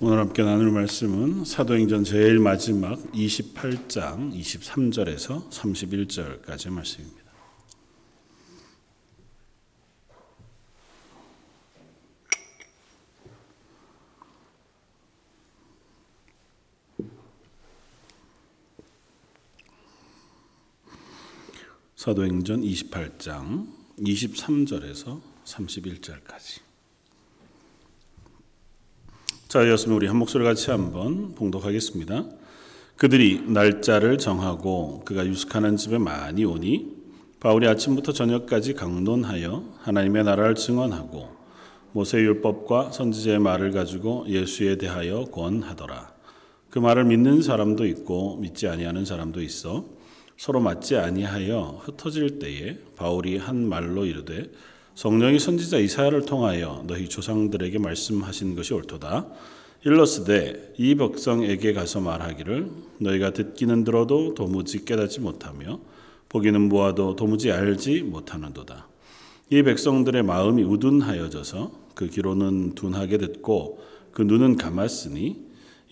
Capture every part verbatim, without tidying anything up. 오늘 함께 나눌 말씀은 사도행전 제일 마지막 이십팔 장 이십삼 절에서 삼십일 절까지의 말씀입니다. 사도행전 이십팔 장 이십삼 절에서 삼십일 절까지. 자, 이었으면 우리 한 목소리 같이 한번 봉독하겠습니다. 그들이 날짜를 정하고 그가 유숙하는 집에 많이 오니 바울이 아침부터 저녁까지 강론하여 하나님의 나라를 증언하고 모세의 율법과 선지자의 말을 가지고 예수에 대하여 권하더라. 그 말을 믿는 사람도 있고 믿지 아니하는 사람도 있어 서로 맞지 아니하여 흩어질 때에 바울이 한 말로 이르되 성령이 선지자 이사야를 통하여 너희 조상들에게 말씀하신 것이 옳도다. 일러스되 이 백성에게 가서 말하기를 너희가 듣기는 들어도 도무지 깨닫지 못하며 보기는 보아도 도무지 알지 못하는도다. 이 백성들의 마음이 우둔하여져서 그 귀로는 둔하게 듣고 그 눈은 감았으니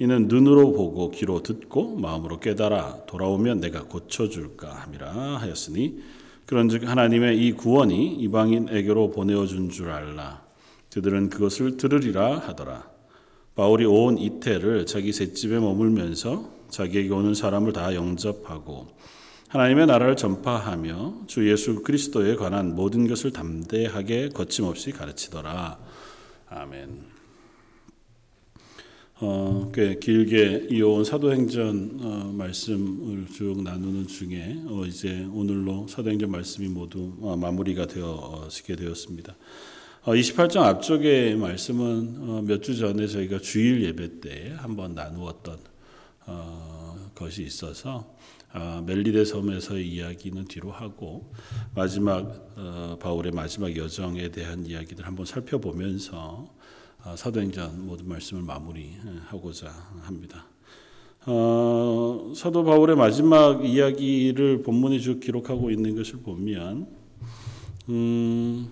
이는 눈으로 보고 귀로 듣고 마음으로 깨달아 돌아오면 내가 고쳐줄까 함이라 하였으니 그런즉 하나님의 이 구원이 이방인에게로 보내어준 줄 알라. 그들은 그것을 들으리라 하더라. 바울이 온 이태를 자기 셋집에 머물면서 자기에게 오는 사람을 다 영접하고 하나님의 나라를 전파하며 주 예수 그리스도에 관한 모든 것을 담대하게 거침없이 가르치더라. 아멘. 어, 꽤 길게 이어온 사도행전 어, 말씀을 쭉 나누는 중에 어, 이제 오늘로 사도행전 말씀이 모두 어, 마무리가 되어지게 되었습니다. 어, 이십팔 장 앞쪽의 말씀은 어, 몇 주 전에 저희가 주일 예배 때 한번 나누었던 어, 것이 있어서 어, 멜리데 섬에서의 이야기는 뒤로 하고 마지막 어, 바울의 마지막 여정에 대한 이야기들 한번 살펴보면서 사도행전 모든 말씀을 마무리하고자 합니다. 어, 사도 바울의 마지막 이야기를 본문이 쭉 기록하고 있는 것을 보면 음,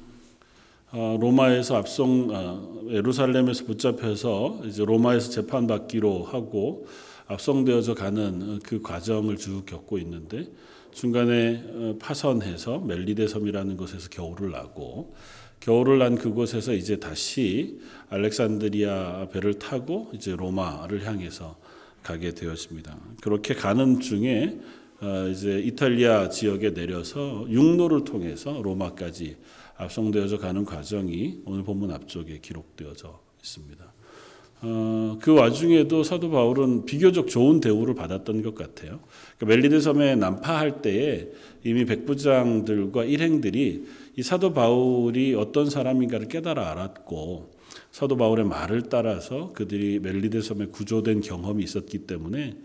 어, 로마에서 압송, 어, 예루살렘에서 붙잡혀서 이제 로마에서 재판받기로 하고 압송되어져 가는 그 과정을 쭉 겪고 있는데 중간에 파선해서 멜리데 섬이라는 곳에서 겨울을 나고 겨울을 난 그곳에서 이제 다시 알렉산드리아 배를 타고 이제 로마를 향해서 가게 되었습니다. 그렇게 가는 중에 이제 이탈리아 지역에 내려서 육로를 통해서 로마까지 압송되어져 가는 과정이 오늘 본문 앞쪽에 기록되어져 있습니다. 그 와중에도 사도 바울은 비교적 좋은 대우를 받았던 것 같아요. 그러니까 멜리데 섬에 난파할 때에 이미 백부장들과 일행들이 이 사도 바울이 어떤 사람인가를 깨달아 알았고 사도 바울의 말을 따라서 그들이 멜리데 섬에 구조된 경험이 있었기 때문에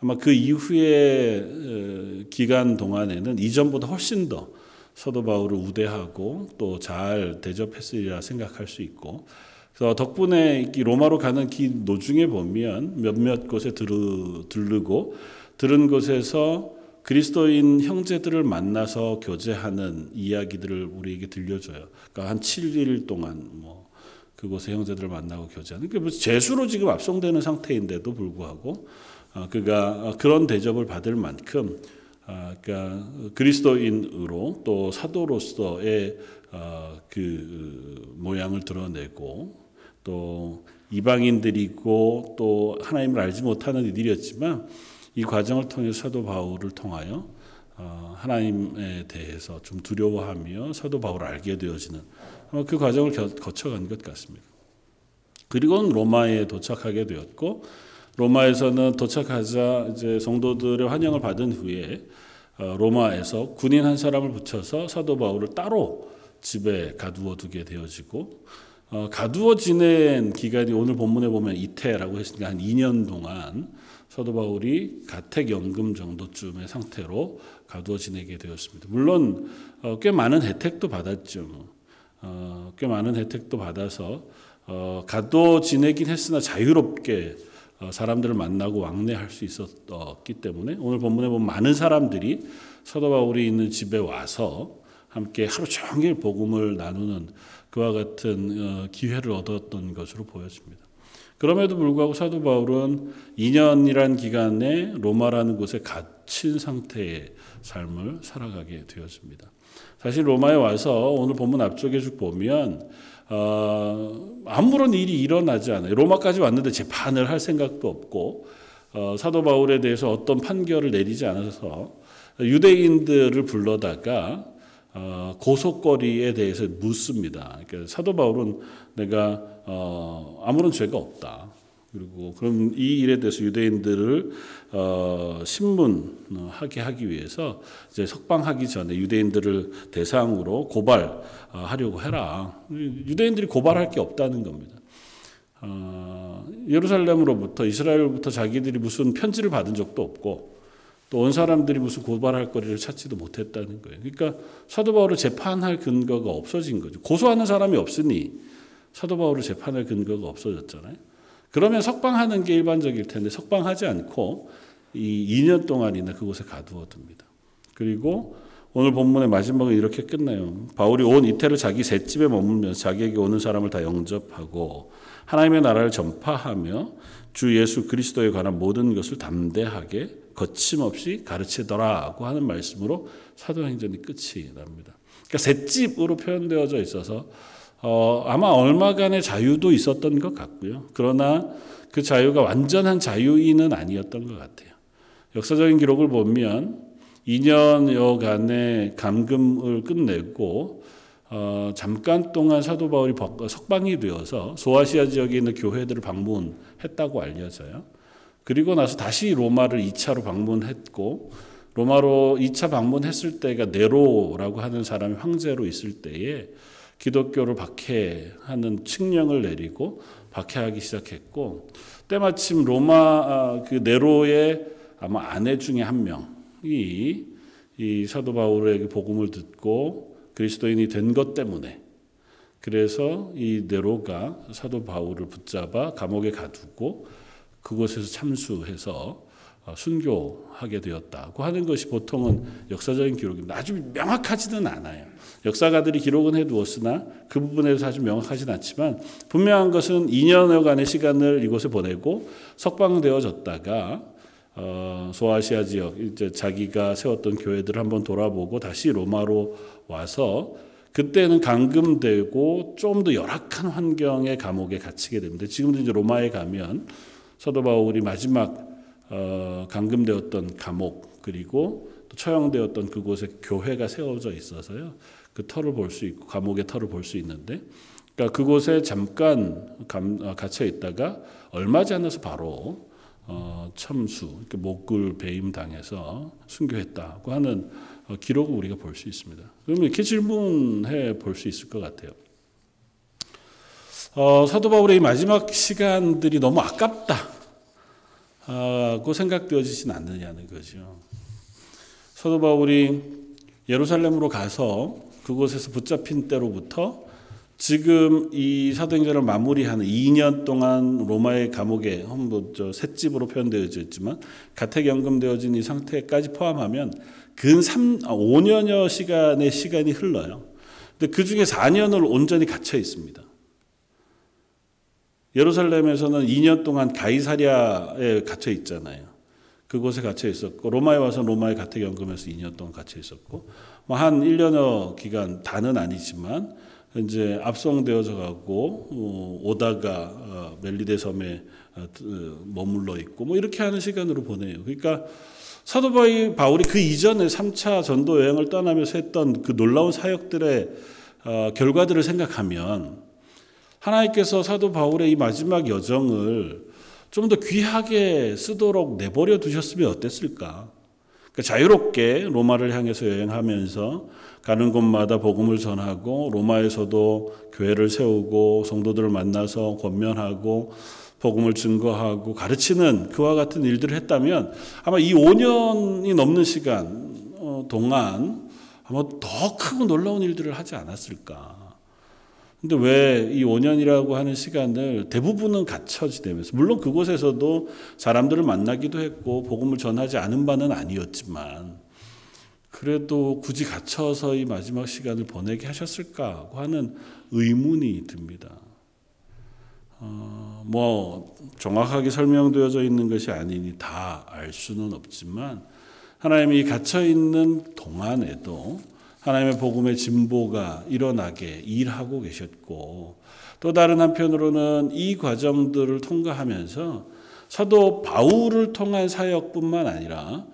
아마 그 이후의 기간 동안에는 이전보다 훨씬 더 사도 바울을 우대하고 또 잘 대접했으리라 생각할 수 있고 그래서 덕분에 로마로 가는 길 노중에 보면 몇몇 곳에 들으, 들르고 들은 곳에서 그리스도인 형제들을 만나서 교제하는 이야기들을 우리에게 들려줘요. 그러니까 한 칠 일 동안 뭐 그곳에 형제들을 만나고 교제하는 그게 무슨 죄수로 지금 압송되는 상태인데도 불구하고 그가 그런 대접을 받을 만큼 그러니까 그리스도인으로 또 사도로서의 그 모양을 드러내고 또 이방인들이고 또 하나님을 알지 못하는 이들이었지만 이 과정을 통해서 사도 바울을 통하여 하나님에 대해서 좀 두려워하며 사도 바울을 알게 되어지는 그 과정을 거쳐간 것 같습니다. 그리고는 로마에 도착하게 되었고 로마에서는 도착하자 이제 성도들의 환영을 받은 후에 로마에서 군인 한 사람을 붙여서 사도 바울을 따로 집에 가두어 두게 되어지고 어, 가두어 지낸 기간이 오늘 본문에 보면 이태라고 했으니까 한 이 년 동안 사도 바울이 가택연금 정도쯤의 상태로 가두어 지내게 되었습니다. 물론 어, 꽤 많은 혜택도 받았죠. 어, 꽤 많은 혜택도 받아서 어, 가두어 지내긴 했으나 자유롭게 어, 사람들을 만나고 왕래할 수 있었기 때문에 오늘 본문에 보면 많은 사람들이 사도 바울이 있는 집에 와서 함께 하루 종일 복음을 나누는 그와 같은 기회를 얻었던 것으로 보여집니다. 그럼에도 불구하고 사도 바울은 이 년이라는 기간에 로마라는 곳에 갇힌 상태의 삶을 살아가게 되었습니다. 사실 로마에 와서 오늘 본문 앞쪽에 쭉 보면 어, 아무런 일이 일어나지 않아요. 로마까지 왔는데 재판을 할 생각도 없고 어, 사도 바울에 대해서 어떤 판결을 내리지 않아서 유대인들을 불러다가 어, 고속거리에 대해서 묻습니다. 그러니까 사도 바울은 내가 어, 아무런 죄가 없다. 그리고 그럼 이 일에 대해서 유대인들을 어, 신문하게 하기 위해서 이제 석방하기 전에 유대인들을 대상으로 고발하려고 해라. 유대인들이 고발할 게 없다는 겁니다. 어, 예루살렘으로부터 이스라엘로부터 자기들이 무슨 편지를 받은 적도 없고 또 온 사람들이 무슨 고발할 거리를 찾지도 못했다는 거예요. 그러니까 사도 바울을 재판할 근거가 없어진 거죠. 고소하는 사람이 없으니 사도 바울을 재판할 근거가 없어졌잖아요. 그러면 석방하는 게 일반적일 텐데 석방하지 않고 이 이 년 동안이나 그곳에 가두어 둡니다. 그리고 오늘 본문의 마지막은 이렇게 끝나요. 바울이 온 이태를 자기 셋집에 머물면서 자기에게 오는 사람을 다 영접하고 하나님의 나라를 전파하며 주 예수 그리스도에 관한 모든 것을 담대하게 거침없이 가르치더라고 하는 말씀으로 사도행전이 끝이 납니다. 그러니까 셋집으로 표현되어져 있어서 어, 아마 얼마간의 자유도 있었던 것 같고요. 그러나 그 자유가 완전한 자유인은 아니었던 것 같아요. 역사적인 기록을 보면 이 년여간의 감금을 끝내고 어, 잠깐 동안 사도 바울이 석방이 되어서 소아시아 지역에 있는 교회들을 방문했다고 알려져요. 그리고 나서 다시 로마를 이 차로 방문했고 로마로 이 차 방문했을 때가 네로라고 하는 사람이 황제로 있을 때에 기독교를 박해하는 칙령을 내리고 박해하기 시작했고 때마침 로마 그 네로의 아마 아내 중에 한 명이 이 사도 바울에게 복음을 듣고 그리스도인이 된 것 때문에 그래서 이 네로가 사도 바울을 붙잡아 감옥에 가두고 그곳에서 참수해서 순교하게 되었다고 하는 것이 보통은 역사적인 기록입니다. 아주 명확하지는 않아요. 역사가들이 기록은 해두었으나 그 부분에서 아주 명확하진 않지만 분명한 것은 이 년여간의 시간을 이곳에 보내고 석방되어졌다가 어, 소아시아 지역 이제 자기가 세웠던 교회들을 한번 돌아보고 다시 로마로 와서 그때는 감금되고 좀 더 열악한 환경의 감옥에 갇히게 됩니다. 지금도 이제 로마에 가면 사도 바울이 마지막 어, 감금되었던 감옥 그리고 또 처형되었던 그곳에 교회가 세워져 있어서요. 그 터를 볼 수 있고 감옥의 터를 볼 수 있는데 그러니까 그곳에 잠깐 감, 어, 갇혀 있다가 얼마지 않아서 바로 어, 참수 목을 배임당해서 순교했다고 하는 어, 기록을 우리가 볼 수 있습니다. 그럼 이렇게 질문해 볼 수 있을 것 같아요. 어, 사도 바울의 이 마지막 시간들이 너무 아깝다 고 생각되어지진 않느냐는 거죠. 사도 바울이 예루살렘으로 가서 그곳에서 붙잡힌 때로부터 지금 이 사도행전을 마무리하는 이 년 동안 로마의 감옥에 뭐 저 셋집으로 표현되어져 있지만 가택연금되어진 이 상태까지 포함하면 근 삼, 오 년여 시간의 시간이 흘러요. 근데 그 중에 사 년을 온전히 갇혀 있습니다. 예루살렘에서는 이 년 동안 가이사리아에 갇혀 있잖아요. 그곳에 갇혀 있었고 로마에 와서 로마의 가택연금에서 이 년 동안 갇혀 있었고 뭐 한 일 년여 기간 다는 아니지만 이제 압송되어져 가고 오다가 멜리데 섬에 머물러 있고 뭐 이렇게 하는 시간으로 보내요. 그러니까 사도 바울이 그 이전에 삼 차 전도 여행을 떠나면서 했던 그 놀라운 사역들의 결과들을 생각하면 하나님께서 사도 바울의 이 마지막 여정을 좀 더 귀하게 쓰도록 내버려 두셨으면 어땠을까? 그러니까 자유롭게 로마를 향해서 여행하면서 가는 곳마다 복음을 전하고 로마에서도 교회를 세우고 성도들을 만나서 권면하고 복음을 증거하고 가르치는 그와 같은 일들을 했다면 아마 이 오 년이 넘는 시간 동안 아마 더 크고 놀라운 일들을 하지 않았을까? 근데 왜 이 오 년이라고 하는 시간을 대부분은 갇혀 지내면서 물론 그곳에서도 사람들을 만나기도 했고 복음을 전하지 않은 바는 아니었지만 그래도 굳이 갇혀서 이 마지막 시간을 보내게 하셨을까 하고 하는 의문이 듭니다. 어, 뭐 정확하게 설명되어져 있는 것이 아니니 다 알 수는 없지만 하나님이 갇혀있는 동안에도 하나님의 복음의 진보가 일어나게 일하고 계셨고, 또 다른 한편으로는 이 과정들을 통과하면서 사도 바울을 통한 사역뿐만 아니라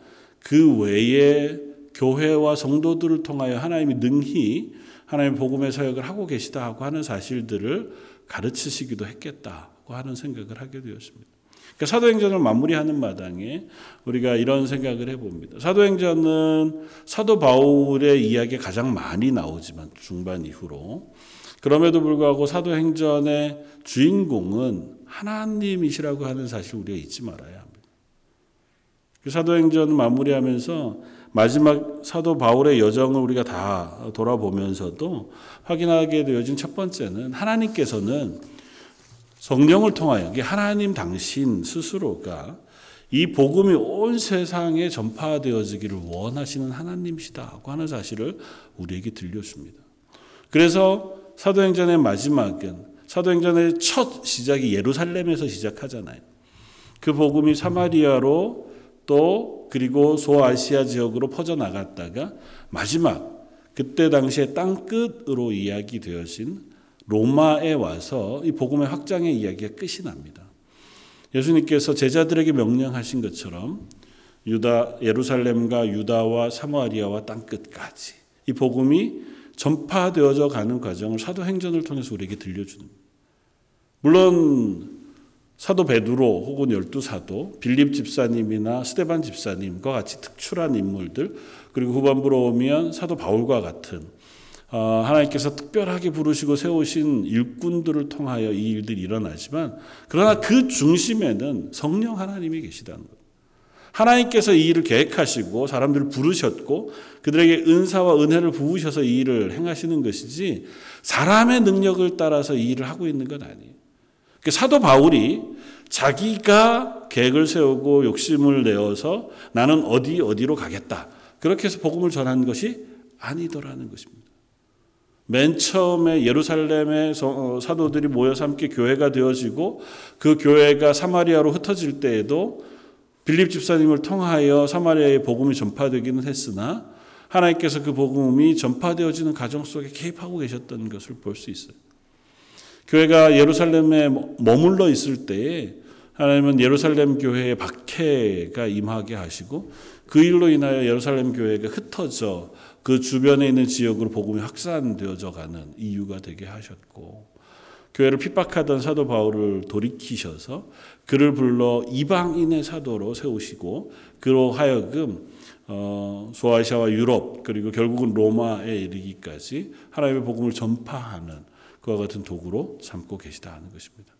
그 외에 교회와 성도들을 통하여 하나님이 능히 하나님의 복음의 사역을 하고 계시다 하고 하는 사실들을 가르치시기도 했겠다고 하는 생각을 하게 되었습니다. 그러니까 사도행전을 마무리하는 마당에 우리가 이런 생각을 해봅니다. 사도행전은 사도 바울의 이야기가 가장 많이 나오지만 중반 이후로, 그럼에도 불구하고 사도행전의 주인공은 하나님이시라고 하는 사실을 우리가 잊지 말아야 합니다. 사도행전을 마무리하면서 마지막 사도 바울의 여정을 우리가 다 돌아보면서도 확인하게 되어진 첫 번째는, 하나님께서는 성령을 통하여 하나님 당신 스스로가 이 복음이 온 세상에 전파되어지기를 원하시는 하나님이시다고 하는 사실을 우리에게 들려줍니다. 그래서 사도행전의 마지막은, 사도행전의 첫 시작이 예루살렘에서 시작하잖아요. 그 복음이 사마리아로 또 그리고 소아시아 지역으로 퍼져나갔다가 마지막 그때 당시에 땅끝으로 이야기되어진 로마에 와서 이 복음의 확장의 이야기가 끝이 납니다. 예수님께서 제자들에게 명령하신 것처럼 유다, 예루살렘과 유다와 사마리아와 땅끝까지 이 복음이 전파되어져 가는 과정을 사도행전을 통해서 우리에게 들려주는, 물론 사도 베드로 혹은 열두 사도, 빌립 집사님이나 스데반 집사님과 같이 특출한 인물들, 그리고 후반부로 오면 사도 바울과 같은 하나님께서 특별하게 부르시고 세우신 일꾼들을 통하여 이 일들이 일어나지만, 그러나 그 중심에는 성령 하나님이 계시다는 것. 하나님께서 이 일을 계획하시고 사람들을 부르셨고 그들에게 은사와 은혜를 부으셔서 이 일을 행하시는 것이지, 사람의 능력을 따라서 이 일을 하고 있는 건 아니에요. 사도 바울이 자기가 계획을 세우고 욕심을 내어서 나는 어디 어디로 가겠다 그렇게 해서 복음을 전한 것이 아니더라는 것입니다. 맨 처음에 예루살렘의 사도들이 모여서 함께 교회가 되어지고 그 교회가 사마리아로 흩어질 때에도 빌립 집사님을 통하여 사마리아의 복음이 전파되기는 했으나 하나님께서 그 복음이 전파되어지는 과정 속에 개입하고 계셨던 것을 볼 수 있어요. 교회가 예루살렘에 머물러 있을 때에 하나님은 예루살렘 교회에 박해가 임하게 하시고 그 일로 인하여 예루살렘 교회가 흩어져 그 주변에 있는 지역으로 복음이 확산되어져 가는 이유가 되게 하셨고, 교회를 핍박하던 사도 바울을 돌이키셔서 그를 불러 이방인의 사도로 세우시고 그로 하여금 어, 소아시아와 유럽 그리고 결국은 로마에 이르기까지 하나님의 복음을 전파하는 그와 같은 도구로 삼고 계시다 하는 것입니다.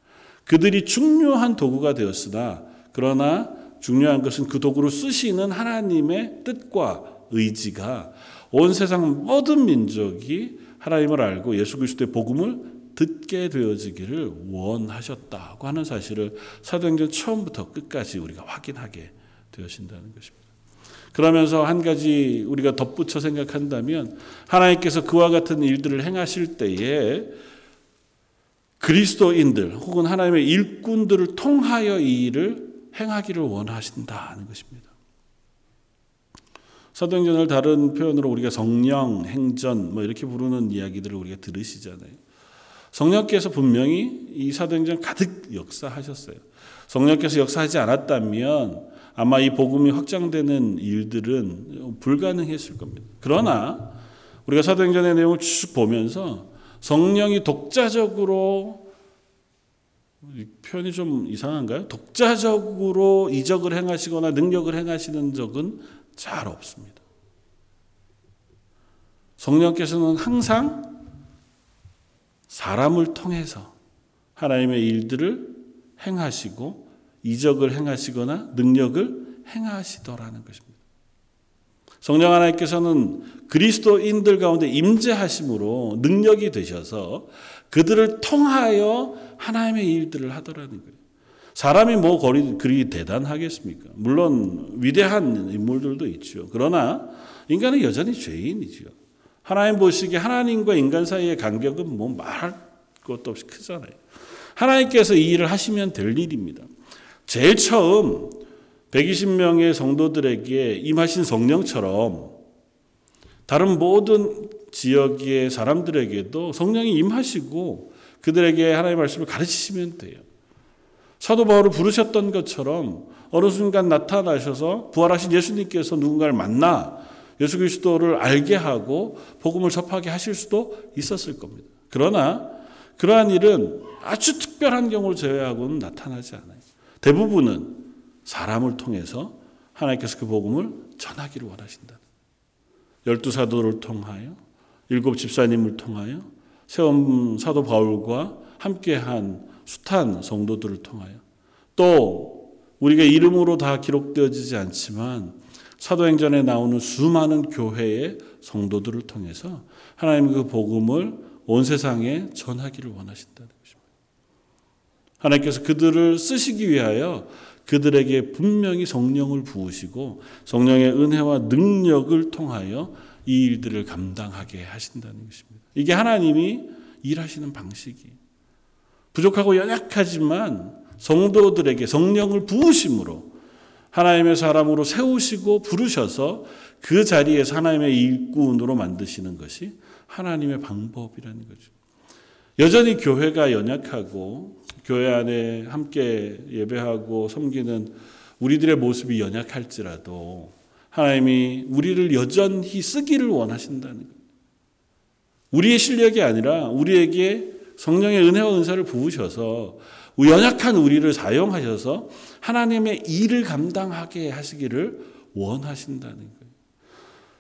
그들이 중요한 도구가 되었으나, 그러나 중요한 것은 그 도구를 쓰시는 하나님의 뜻과 의지가 온 세상 모든 민족이 하나님을 알고 예수 그리스도의 복음을 듣게 되어지기를 원하셨다고 하는 사실을 사도행전 처음부터 끝까지 우리가 확인하게 되어진다는 것입니다. 그러면서 한 가지 우리가 덧붙여 생각한다면, 하나님께서 그와 같은 일들을 행하실 때에 그리스도인들 혹은 하나님의 일꾼들을 통하여 이 일을 행하기를 원하신다는 것입니다. 사도행전을 다른 표현으로 우리가 성령, 행전 뭐 이렇게 부르는 이야기들을 우리가 들으시잖아요. 성령께서 분명히 이 사도행전 가득 역사하셨어요. 성령께서 역사하지 않았다면 아마 이 복음이 확장되는 일들은 불가능했을 겁니다. 그러나 우리가 사도행전의 내용을 쭉 보면서 성령이 독자적으로, 표현이 좀 이상한가요? 독자적으로 이적을 행하시거나 능력을 행하시는 적은 잘 없습니다. 성령께서는 항상 사람을 통해서 하나님의 일들을 행하시고 이적을 행하시거나 능력을 행하시더라는 것입니다. 성령 하나님께서는 그리스도인들 가운데 임재하심으로 능력이 되셔서 그들을 통하여 하나님의 일들을 하더라는 거예요. 사람이 뭐 그리 대단하겠습니까? 물론 위대한 인물들도 있죠. 그러나 인간은 여전히 죄인이죠. 하나님 보시기에 하나님과 인간 사이의 간격은 뭐 말할 것도 없이 크잖아요. 하나님께서 이 일을 하시면 될 일입니다. 제일 처음 백이십 명의 성도들에게 임하신 성령처럼 다른 모든 지역의 사람들에게도 성령이 임하시고 그들에게 하나님의 말씀을 가르치시면 돼요. 사도 바울을 부르셨던 것처럼 어느 순간 나타나셔서 부활하신 예수님께서 누군가를 만나 예수 그리스도를 알게 하고 복음을 접하게 하실 수도 있었을 겁니다. 그러나 그러한 일은 아주 특별한 경우를 제외하고는 나타나지 않아요. 대부분은 사람을 통해서 하나님께서 그 복음을 전하기를 원하신다. 열두 사도를 통하여, 일곱 집사님을 통하여, 세운 사도 바울과 함께한 숱한 성도들을 통하여, 또 우리가 이름으로 다 기록되어지지 않지만 사도행전에 나오는 수많은 교회의 성도들을 통해서 하나님 그 복음을 온 세상에 전하기를 원하신다는 것입니다. 하나님께서 그들을 쓰시기 위하여 그들에게 분명히 성령을 부으시고 성령의 은혜와 능력을 통하여 이 일들을 감당하게 하신다는 것입니다. 이게 하나님이 일하시는 방식이 부족하고 연약하지만 성도들에게 성령을 부으심으로 하나님의 사람으로 세우시고 부르셔서 그 자리에서 하나님의 일꾼으로 만드시는 것이 하나님의 방법이라는 거죠. 여전히 교회가 연약하고 교회 안에 함께 예배하고 섬기는 우리들의 모습이 연약할지라도 하나님이 우리를 여전히 쓰기를 원하신다는 거예요. 우리의 실력이 아니라 우리에게 성령의 은혜와 은사를 부으셔서 연약한 우리를 사용하셔서 하나님의 일을 감당하게 하시기를 원하신다는 거예요.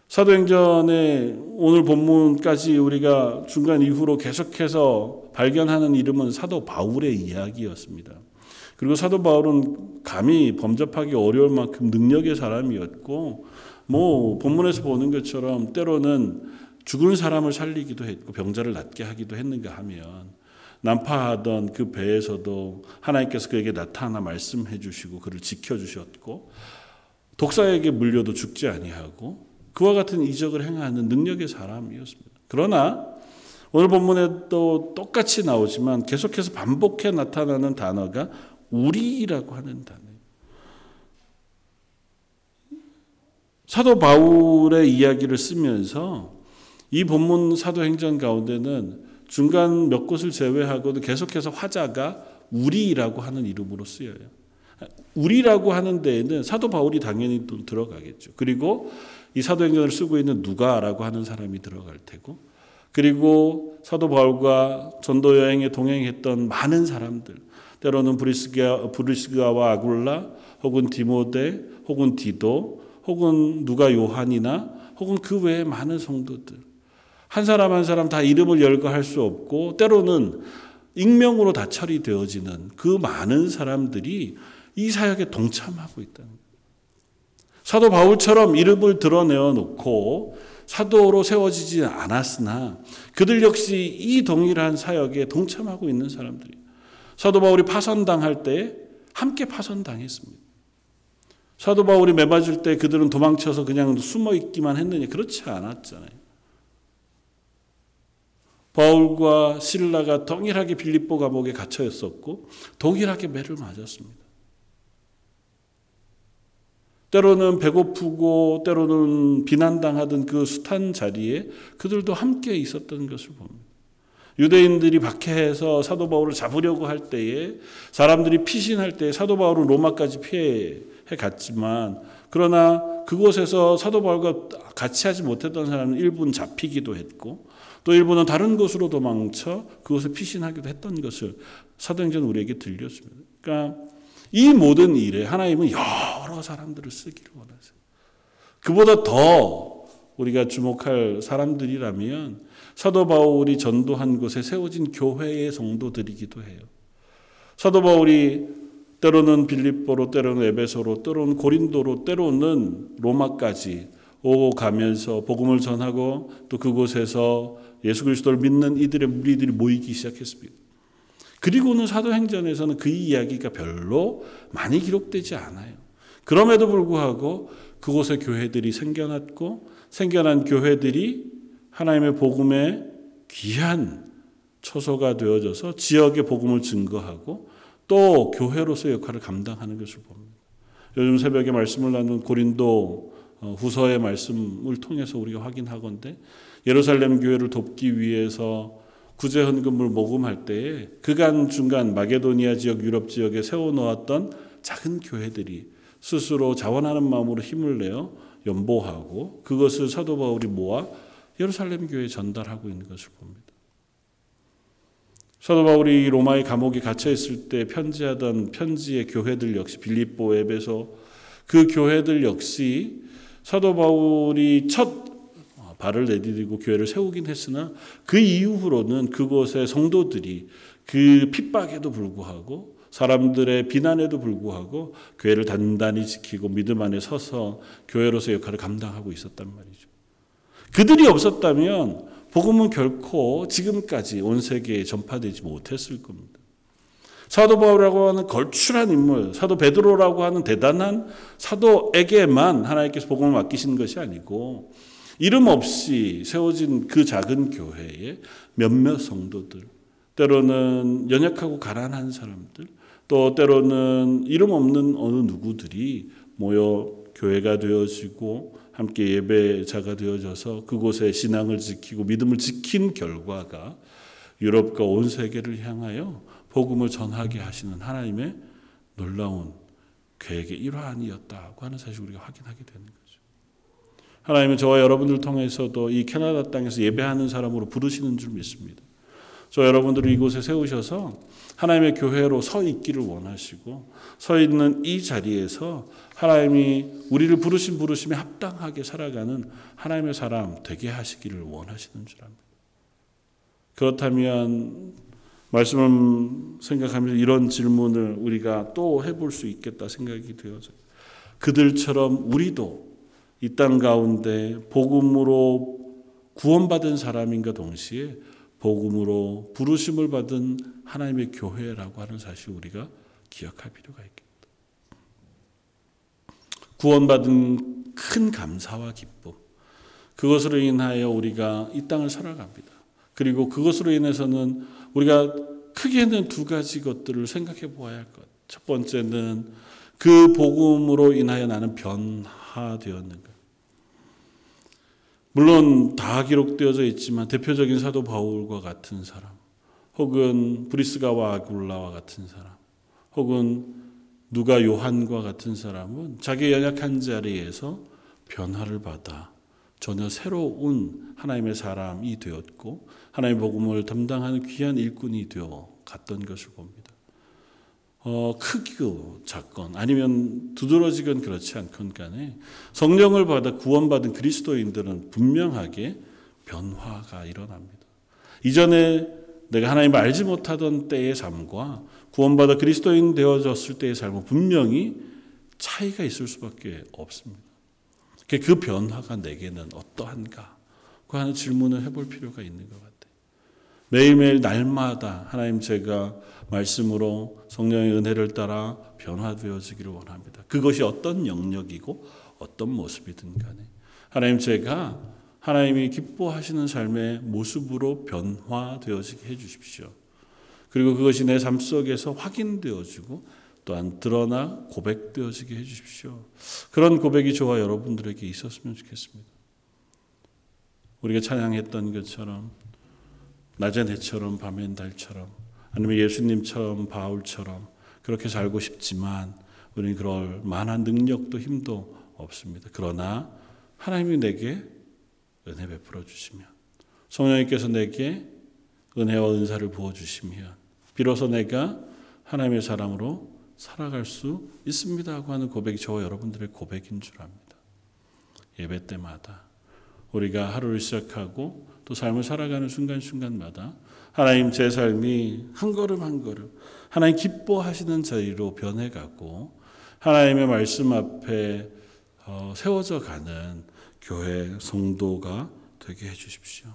사도행전의 오늘 본문까지 우리가 중간 이후로 계속해서 발견하는 이름은 사도 바울의 이야기였습니다. 그리고 사도 바울은 감히 범접하기 어려울 만큼 능력의 사람이었고, 뭐 본문에서 보는 것처럼 때로는 죽은 사람을 살리기도 했고 병자를 낫게 하기도 했는가 하면 난파하던 그 배에서도 하나님께서 그에게 나타나 말씀해 주시고 그를 지켜주셨고 독사에게 물려도 죽지 아니하고 그와 같은 이적을 행하는 능력의 사람이었습니다. 그러나 오늘 본문에도 똑같이 나오지만 계속해서 반복해 나타나는 단어가 우리라고 하는 단어예요. 사도 바울의 이야기를 쓰면서 이 본문 사도행전 가운데는 중간 몇 곳을 제외하고도 계속해서 화자가 우리라고 하는 이름으로 쓰여요. 우리라고 하는 데에는 사도 바울이 당연히 또 들어가겠죠. 그리고 이 사도행전을 쓰고 있는 누가라고 하는 사람이 들어갈 테고, 그리고 사도 바울과 전도 여행에 동행했던 많은 사람들, 때로는 브리스기아, 브리스기아와 아굴라, 혹은 디모데, 혹은 디도, 혹은 누가 요한이나, 혹은 그 외에 많은 성도들, 한 사람 한 사람 다 이름을 열거할 수 없고 때로는 익명으로 다 처리되어지는 그 많은 사람들이 이 사역에 동참하고 있다는 거예요. 사도 바울처럼 이름을 드러내어 놓고 사도로 세워지지 않았으나 그들 역시 이 동일한 사역에 동참하고 있는 사람들이, 사도 바울이 파선당할 때 함께 파선당했습니다. 사도 바울이 매맞을 때 그들은 도망쳐서 그냥 숨어 있기만 했느냐? 그렇지 않았잖아요. 바울과 실라가 동일하게 빌립보 감옥에 갇혀 있었고 동일하게 매를 맞았습니다. 때로는 배고프고 때로는 비난당하던 그 숱한 자리에 그들도 함께 있었던 것을 봅니다. 유대인들이 박해해서 사도 바울을 잡으려고 할 때에, 사람들이 피신할 때에 사도 바울은 로마까지 피해 갔지만, 그러나 그곳에서 사도 바울과 같이 하지 못했던 사람은 일부는 잡히기도 했고 또 일부는 다른 곳으로 도망쳐 그곳에 피신하기도 했던 것을 사도행전은 우리에게 들려줍니다. 그러니까 이 모든 일에 하나님은 여러 사람들을 쓰기를 원하세요. 그보다 더 우리가 주목할 사람들이라면 사도 바울이 전도한 곳에 세워진 교회의 성도들이기도 해요. 사도 바울이 때로는 빌립보로, 때로는 에베소로, 때로는 고린도로, 때로는 로마까지 오고 가면서 복음을 전하고 또 그곳에서 예수 그리스도를 믿는 이들의 무리들이 모이기 시작했습니다. 그리고는 사도행전에서는 그 이야기가 별로 많이 기록되지 않아요. 그럼에도 불구하고 그곳에 교회들이 생겨났고 생겨난 교회들이 하나님의 복음에 귀한 초소가 되어져서 지역의 복음을 증거하고 또 교회로서의 역할을 감당하는 것을 봅니다. 요즘 새벽에 말씀을 나눈 고린도 후서의 말씀을 통해서 우리가 확인하건대 예루살렘 교회를 돕기 위해서 구제헌금을 모금할 때에 그간 중간 마게도니아 지역, 유럽 지역에 세워놓았던 작은 교회들이 스스로 자원하는 마음으로 힘을 내어 연보하고 그것을 사도 바울이 모아 예루살렘 교회에 전달하고 있는 것을 봅니다. 사도 바울이 로마의 감옥에 갇혀 있을 때 편지하던 편지의 교회들 역시 빌립보, 에베소 그 교회들 역시 사도 바울이 첫 발을 내디디고 교회를 세우긴 했으나 그 이후로는 그곳의 성도들이 그 핍박에도 불구하고 사람들의 비난에도 불구하고 교회를 단단히 지키고 믿음 안에 서서 교회로서의 역할을 감당하고 있었단 말이죠. 그들이 없었다면 복음은 결코 지금까지 온 세계에 전파되지 못했을 겁니다. 사도 바울이라고 하는 걸출한 인물, 사도 베드로라고 하는 대단한 사도에게만 하나님께서 복음을 맡기신 것이 아니고 이름 없이 세워진 그 작은 교회의 몇몇 성도들, 때로는 연약하고 가난한 사람들, 또 때로는 이름 없는 어느 누구들이 모여 교회가 되어지고 함께 예배자가 되어져서 그곳에 신앙을 지키고 믿음을 지킨 결과가 유럽과 온 세계를 향하여 복음을 전하게 하시는 하나님의 놀라운 계획의 일환이었다고 하는 사실을 우리가 확인하게 되는 거죠. 하나님은 저와 여러분들 통해서도 이 캐나다 땅에서 예배하는 사람으로 부르시는 줄 믿습니다. 저 여러분들을 이곳에 세우셔서 하나님의 교회로 서 있기를 원하시고 서 있는 이 자리에서 하나님이 우리를 부르신 부르심에 합당하게 살아가는 하나님의 사람 되게 하시기를 원하시는 줄 압니다. 그렇다면 말씀을 생각하면서 이런 질문을 우리가 또 해볼 수 있겠다 생각이 되어져요. 그들처럼 우리도 이 땅 가운데 복음으로 구원받은 사람인가 동시에 복음으로 부르심을 받은 하나님의 교회라고 하는 사실을 우리가 기억할 필요가 있겠다. 구원받은 큰 감사와 기쁨, 그것으로 인하여 우리가 이 땅을 살아갑니다. 그리고 그것으로 인해서는 우리가 크게는 두 가지 것들을 생각해 보아야 할 것. 첫 번째는 그 복음으로 인하여 나는 변화되었는가. 물론 다 기록되어져 있지만 대표적인 사도 바울과 같은 사람, 혹은 브리스가와 아굴라와 같은 사람, 혹은 누가 요한과 같은 사람은 자기 연약한 자리에서 변화를 받아 전혀 새로운 하나님의 사람이 되었고 하나님의 복음을 담당하는 귀한 일꾼이 되어 갔던 것을 봅니다. 어, 크기고 작건 아니면 두드러지건 그렇지 않건 간에 성령을 받아 구원받은 그리스도인들은 분명하게 변화가 일어납니다. 이전에 내가 하나님을 알지 못하던 때의 삶과 구원받아 그리스도인 되어졌을 때의 삶은 분명히 차이가 있을 수밖에 없습니다. 그 변화가 내게는 어떠한가? 그 하는 질문을 해볼 필요가 있는 것 같아요. 매일매일 날마다 하나님 제가 말씀으로 성령의 은혜를 따라 변화되어지기를 원합니다. 그것이 어떤 영역이고 어떤 모습이든 간에 하나님 제가 하나님이 기뻐하시는 삶의 모습으로 변화되어지게 해주십시오. 그리고 그것이 내 삶 속에서 확인되어지고 또한 드러나 고백되어지게 해주십시오. 그런 고백이 저와 여러분들에게 있었으면 좋겠습니다. 우리가 찬양했던 것처럼 낮엔 해처럼 밤엔 달처럼 아니면 예수님처럼 바울처럼 그렇게 살고 싶지만 우리는 그럴 만한 능력도 힘도 없습니다. 그러나 하나님이 내게 은혜 베풀어 주시면, 성령님께서 내게 은혜와 은사를 부어주시면 비로소 내가 하나님의 사람으로 살아갈 수 있습니다 하고 하는 고백이 저와 여러분들의 고백인 줄 압니다. 예배 때마다 우리가 하루를 시작하고 또 삶을 살아가는 순간순간마다 하나님 제 삶이 한 걸음 한 걸음 하나님 기뻐하시는 자리로 변해가고 하나님의 말씀 앞에 세워져 가는 교회 성도가 되게 해주십시오.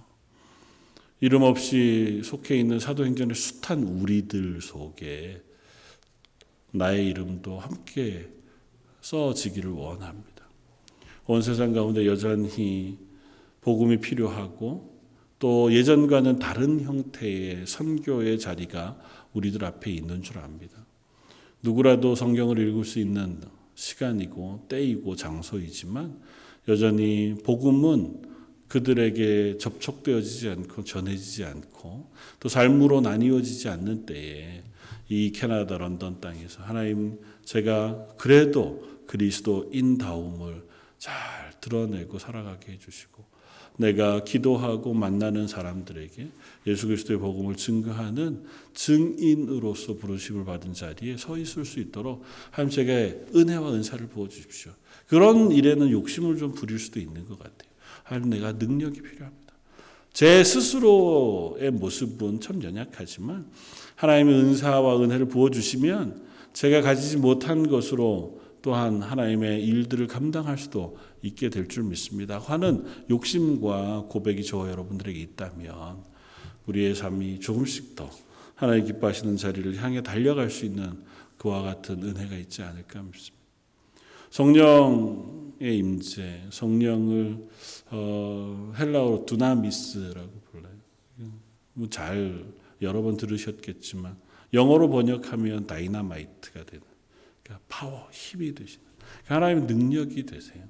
이름 없이 속해 있는 사도행전의 숱한 우리들 속에 나의 이름도 함께 써지기를 원합니다. 온 세상 가운데 여전히 복음이 필요하고 또 예전과는 다른 형태의 선교의 자리가 우리들 앞에 있는 줄 압니다. 누구라도 성경을 읽을 수 있는 시간이고 때이고 장소이지만 여전히 복음은 그들에게 접촉되어지지 않고 전해지지 않고 또 삶으로 나뉘어지지 않는 때에 이 캐나다 런던 땅에서 하나님 제가 그래도 그리스도인다움을 잘 드러내고 살아가게 해주시고 내가 기도하고 만나는 사람들에게 예수 그리스도의 복음을 증거하는 증인으로서 부르심을 받은 자리에 서 있을 수 있도록 하나님 제게 은혜와 은사를 부어주십시오. 그런 일에는 욕심을 좀 부릴 수도 있는 것 같아요. 하나님 내가 능력이 필요합니다. 제 스스로의 모습은 참 연약하지만 하나님의 은사와 은혜를 부어주시면 제가 가지지 못한 것으로 또한 하나님의 일들을 감당할 수도 있게 될 줄 믿습니다. 하는 욕심과 고백이 저와 여러분들에게 있다면 우리의 삶이 조금씩 더 하나님 기뻐하시는 자리를 향해 달려갈 수 있는 그와 같은 은혜가 있지 않을까 믿습니다. 성령의 임재, 성령을 어, 헬라어로 두나미스라고 불러요. 잘 여러 번 들으셨겠지만 영어로 번역하면 다이나마이트가 되는 그러니까 파워, 힘이 되시는 하나님의 능력이 되세요.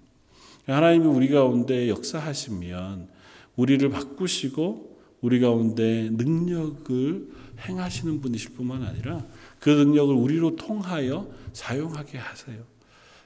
하나님이 우리 가운데 역사하시면 우리를 바꾸시고 우리 가운데 능력을 행하시는 분이실 뿐만 아니라 그 능력을 우리로 통하여 사용하게 하세요.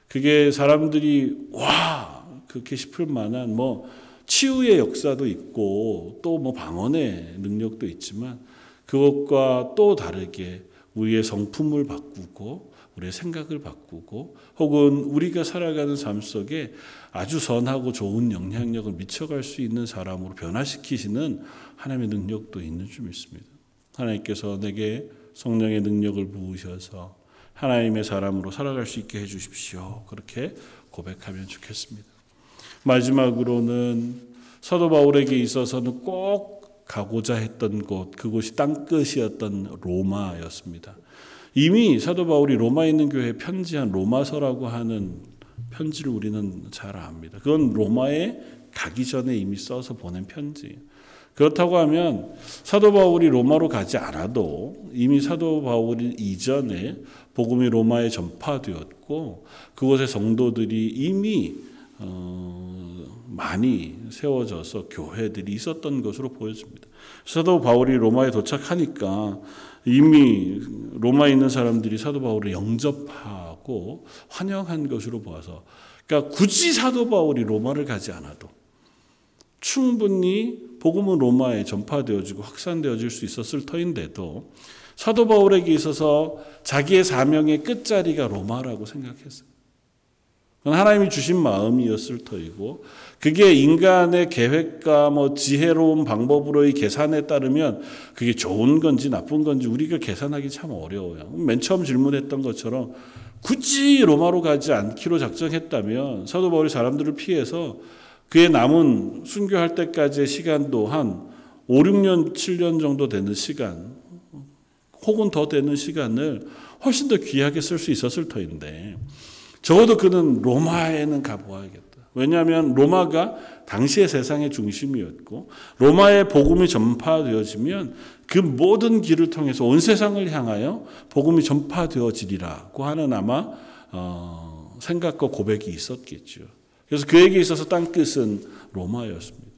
그게 사람들이 와 그렇게 싶을 만한 뭐 치유의 역사도 있고 또 뭐 방언의 능력도 있지만 그것과 또 다르게 우리의 성품을 바꾸고 우리의 생각을 바꾸고 혹은 우리가 살아가는 삶 속에 아주 선하고 좋은 영향력을 미쳐갈 수 있는 사람으로 변화시키시는 하나님의 능력도 있는 줄 믿습니다. 하나님께서 내게 성령의 능력을 부으셔서 하나님의 사람으로 살아갈 수 있게 해주십시오. 그렇게 고백하면 좋겠습니다. 마지막으로는 사도 바울에게 있어서는 꼭 가고자 했던 곳, 그곳이 땅끝이었던 로마였습니다. 이미 사도 바울이 로마에 있는 교회에 편지한 로마서라고 하는 편지를 우리는 잘 압니다. 그건 로마에 가기 전에 이미 써서 보낸 편지예요. 그렇다고 하면 사도 바울이 로마로 가지 않아도 이미 사도 바울 이전에 복음이 로마에 전파되었고 그곳의 성도들이 이미 어 많이 세워져서 교회들이 있었던 것으로 보여집니다. 사도 바울이 로마에 도착하니까 이미 로마에 있는 사람들이 사도 바울을 영접하고 환영한 것으로 보아서 그러니까 굳이 사도 바울이 로마를 가지 않아도 충분히 복음은 로마에 전파되어지고 확산되어질 수 있었을 터인데도 사도 바울에게 있어서 자기의 사명의 끝자리가 로마라고 생각했어요. 그건 하나님이 주신 마음이었을 터이고 그게 인간의 계획과 뭐 지혜로운 방법으로의 계산에 따르면 그게 좋은 건지 나쁜 건지 우리가 계산하기 참 어려워요. 맨 처음 질문했던 것처럼 굳이 로마로 가지 않기로 작정했다면 사도 바울이 사람들을 피해서 그의 남은 순교할 때까지의 시간도 한 오, 육 년, 칠 년 정도 되는 시간 혹은 더 되는 시간을 훨씬 더 귀하게 쓸 수 있었을 터인데 적어도 그는 로마에는 가보아야겠다. 왜냐하면 로마가 당시의 세상의 중심이었고 로마의 복음이 전파되어지면 그 모든 길을 통해서 온 세상을 향하여 복음이 전파되어지리라고 하는 아마 어, 생각과 고백이 있었겠죠. 그래서 그에게 있어서 땅끝은 로마였습니다.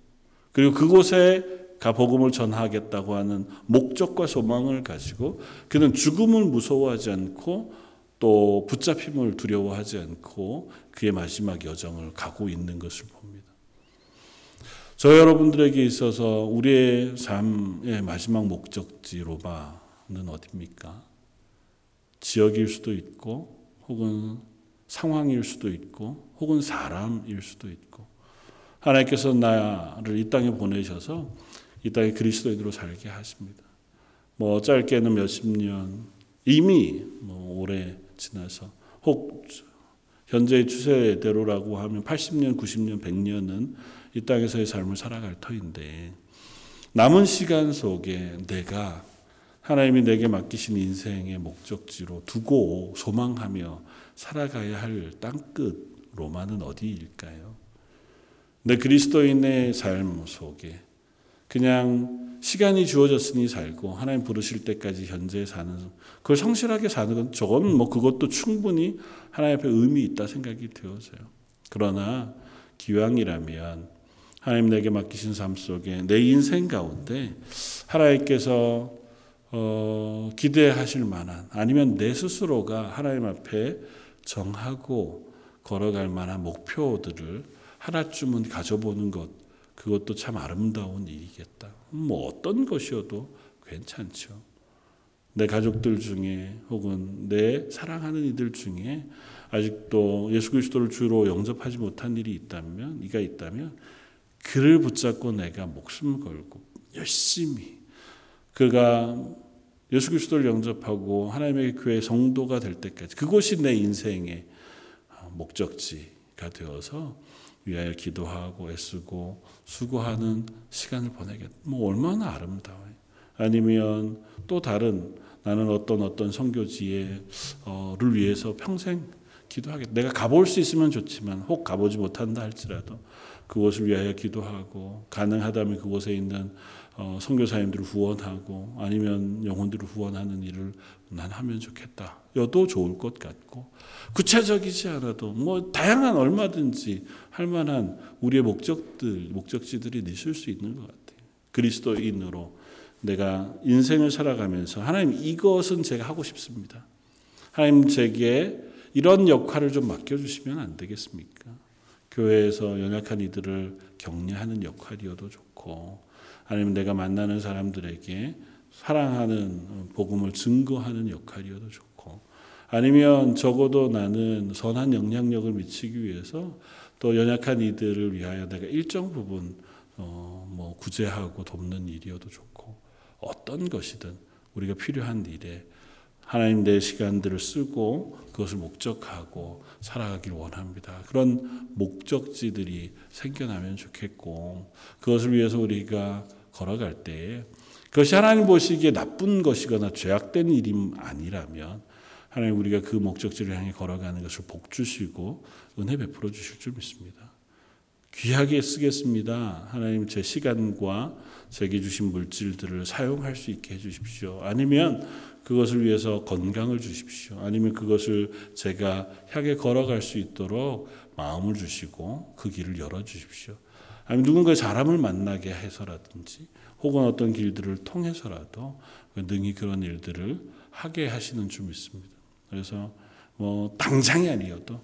그리고 그곳에 가 복음을 전하겠다고 하는 목적과 소망을 가지고 그는 죽음을 무서워하지 않고 또 붙잡힘을 두려워하지 않고 그의 마지막 여정을 가고 있는 것을 봅니다. 저 여러분들에게 있어서 우리의 삶의 마지막 목적지 로마는 어디입니까? 지역일 수도 있고 혹은 상황일 수도 있고 혹은 사람일 수도 있고 하나님께서 나를 이 땅에 보내셔서 이 땅에 그리스도인으로 살게 하십니다. 뭐 짧게는 몇십 년 이미 뭐 오래 지나서 혹 현재의 추세대로라고 하면 팔십 년, 구십 년, 백 년은 이 땅에서의 삶을 살아갈 터인데 남은 시간 속에 내가 하나님이 내게 맡기신 인생의 목적지로 두고 소망하며 살아가야 할 땅끝 로마는 어디일까요? 내 그리스도인의 삶 속에 그냥 시간이 주어졌으니 살고 하나님 부르실 때까지 현재 사는, 그걸 성실하게 사는 건, 저건 뭐 그것도 충분히 하나님 앞에 의미 있다 생각이 들어서요. 그러나 기왕이라면 하나님 내게 맡기신 삶 속에 내 인생 가운데 하나님께서 어, 기대하실 만한, 아니면 내 스스로가 하나님 앞에 정하고 걸어갈 만한 목표들을 하나쯤은 가져보는 것, 그것도 참 아름다운 일이겠다. 뭐 어떤 것이어도 괜찮죠. 내 가족들 중에 혹은 내 사랑하는 이들 중에 아직도 예수 그리스도를 주로 영접하지 못한 일이 있다면, 이가 있다면 그를 붙잡고 내가 목숨 걸고 열심히 그가 예수 그리스도를 영접하고 하나님의 교회 성도가 될 때까지 그것이 내 인생의 목적지가 되어서 위하여 기도하고 애쓰고 수고하는 시간을 보내겠다. 뭐 얼마나 아름다워요. 아니면 또 다른, 나는 어떤 어떤 선교지를 어, 위해서 평생 기도하겠다. 내가 가볼 수 있으면 좋지만 혹 가보지 못한다 할지라도 그것을 위하여 기도하고, 가능하다면 그곳에 있는 어, 선교사님들을 후원하고 아니면 영혼들을 후원하는 일을 난 하면 좋겠다. 여도 좋을 것 같고, 구체적이지 않아도 뭐 다양한 얼마든지 할 만한 우리의 목적들, 목적지들이 있을 수 있는 것 같아요. 그리스도인으로 내가 인생을 살아가면서 하나님 이것은 제가 하고 싶습니다. 하나님 제게 이런 역할을 좀 맡겨주시면 안 되겠습니까? 교회에서 연약한 이들을 격려하는 역할이어도 좋고, 아니면 내가 만나는 사람들에게 사랑하는 복음을 증거하는 역할이어도 좋고, 아니면 적어도 나는 선한 영향력을 미치기 위해서 또 연약한 이들을 위하여 내가 일정 부분 어, 뭐 구제하고 돕는 일이어도 좋고, 어떤 것이든 우리가 필요한 일에 하나님 내 시간들을 쓰고 그것을 목적하고 살아가길 원합니다. 그런 목적지들이 생겨나면 좋겠고, 그것을 위해서 우리가 걸어갈 때에 그것이 하나님 보시기에 나쁜 것이거나 죄악된 일이 아니라면 하나님 우리가 그 목적지를 향해 걸어가는 것을 복 주시고 은혜 베풀어 주실 줄 믿습니다. 귀하게 쓰겠습니다. 하나님 제 시간과 제게 주신 물질들을 사용할 수 있게 해주십시오. 아니면 그것을 위해서 건강을 주십시오. 아니면 그것을 제가 향해 걸어갈 수 있도록 마음을 주시고 그 길을 열어주십시오. 아니면 누군가의 사람을 만나게 해서라든지 혹은 어떤 길들을 통해서라도 능히 그런 일들을 하게 하시는 줄 믿습니다. 그래서 뭐 당장이 아니어도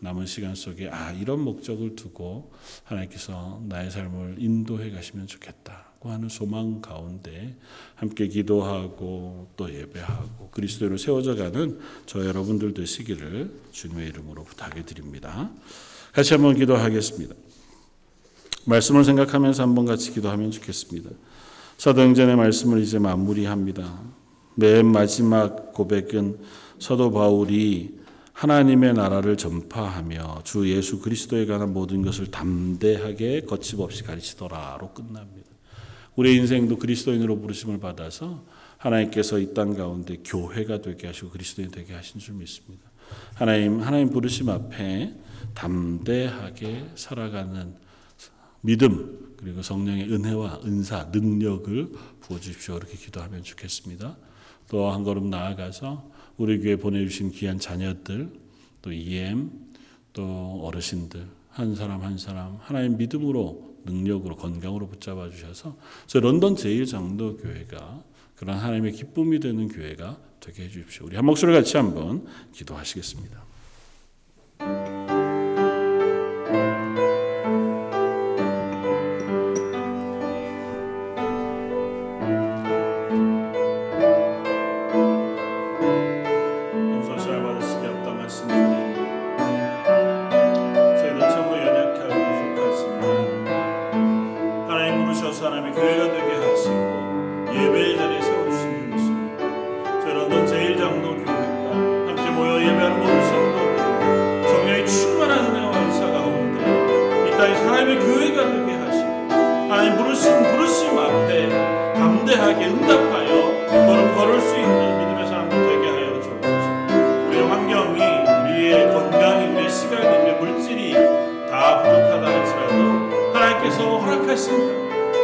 남은 시간 속에 아 이런 목적을 두고 하나님께서 나의 삶을 인도해 가시면 좋겠다고 하는 소망 가운데 함께 기도하고 또 예배하고 그리스도로 세워져가는 저 여러분들 되시기를 주님의 이름으로 부탁해 드립니다. 같이 한번 기도하겠습니다. 말씀을 생각하면서 한번 같이 기도하면 좋겠습니다. 사도행전의 말씀을 이제 마무리합니다. 맨 마지막 고백은 사도 바울이 하나님의 나라를 전파하며 주 예수 그리스도에 관한 모든 것을 담대하게 거침없이 가르치더라로 끝납니다. 우리의 인생도 그리스도인으로 부르심을 받아서 하나님께서 이 땅 가운데 교회가 되게 하시고 그리스도인 되게 하신 줄 믿습니다. 하나님, 하나님 부르심 앞에 담대하게 살아가는 믿음, 그리고 성령의 은혜와 은사, 능력을 부어주십시오. 이렇게 기도하면 좋겠습니다. 또 한 걸음 나아가서 우리 교회 보내주신 귀한 자녀들, 또 이엠, 또 어르신들 한 사람 한 사람 하나님 믿음으로 능력으로 건강으로 붙잡아 주셔서 저 런던 제일 장로교회가 그런 하나님의 기쁨이 되는 교회가 되게 해주십시오. 우리 한 목소리 같이 한번 기도하시겠습니다.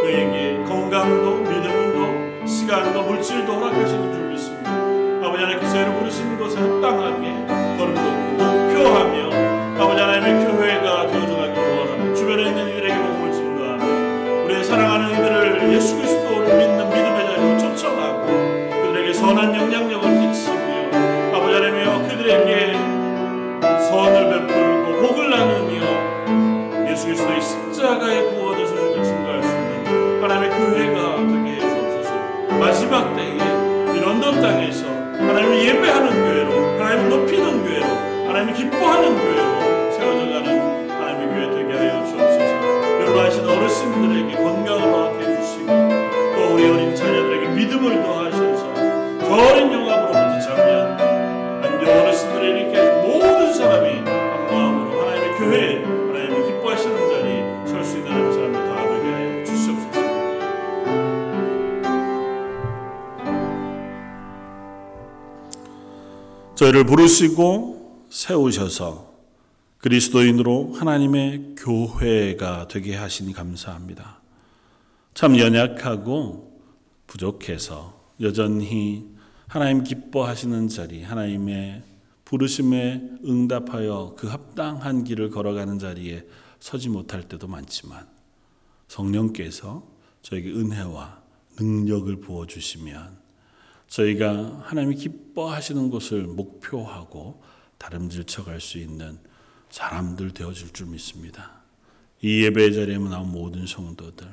너에게 건강도 믿음도 시간도 물질도 허락하시는 줄 믿습니다. 아버지 하나님께서 여를 부르신 것에 합당하게 걸음도 목표하며 아버지 하나님의 교회가 되어져가기를 원합니다. 주변에 있는 이들에게 복음을 증거하며 우리의 사랑하는 이들을 예수 그리스도를 믿는 믿음의 자리로 초청하고 그들에게 선한 영향력을 끼치며 아버지 하나님이여 그들에게 선을 베풀고 복을 나누며 예수 그리스도의 십자가의 구원을 증거할 수 있는 하나님의 교회가 되게 해주옵소서. 마지막 때에 이 런던 땅에서 하나님을 예배하는 교회로, 하나님을 높이는 교회로, 하나님을 기뻐하는 교회로 세워져가는 하나님의 교회 되게 하여 주옵소서. 연로하신 어르신들에게 건강을 허락해 주시고 또 우리 어린 자녀들에게 믿음을 더하셔서 저 어린 영합으로부터 장년 안경 어르신들을 이렇게 모든 사람이 한 마음으로 하나님의 교회에 하나님을 기뻐하시는 자리 설 수 있는 하나님의 사람들 다 되게 하여 주시옵소서. 저희를 부르시고 세우셔서 그리스도인으로 하나님의 교회가 되게 하시니 감사합니다. 참 연약하고 부족해서 여전히 하나님 기뻐하시는 자리, 하나님의 부르심에 응답하여 그 합당한 길을 걸어가는 자리에 서지 못할 때도 많지만 성령께서 저에게 은혜와 능력을 부어주시면 저희가 하나님이 기뻐하시는 것을 목표하고 다름질쳐갈 수 있는 사람들 되어줄 줄 믿습니다. 이 예배의 자리에 나온 모든 성도들,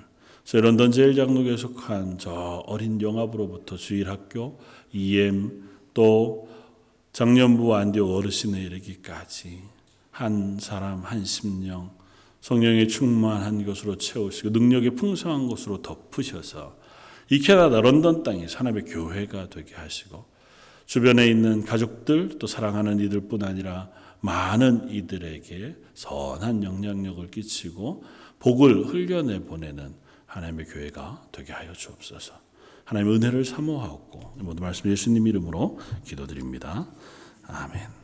저희 런던 제일장로교에 속한 저 어린 영합으로부터 주일학교, 이엠, 또 장년부 안디옥 어르신에 이르기까지 한 사람 한 심령 성령의 충만한 것으로 채우시고 능력의 풍성한 것으로 덮으셔서 이 캐나다 런던 땅이 산업의 교회가 되게 하시고 주변에 있는 가족들 또 사랑하는 이들뿐 아니라 많은 이들에게 선한 영향력을 끼치고 복을 흘려내 보내는 하나님의 교회가 되게 하여 주옵소서. 하나님의 은혜를 사모하옵고 모든 말씀 예수님 이름으로 기도드립니다. 아멘.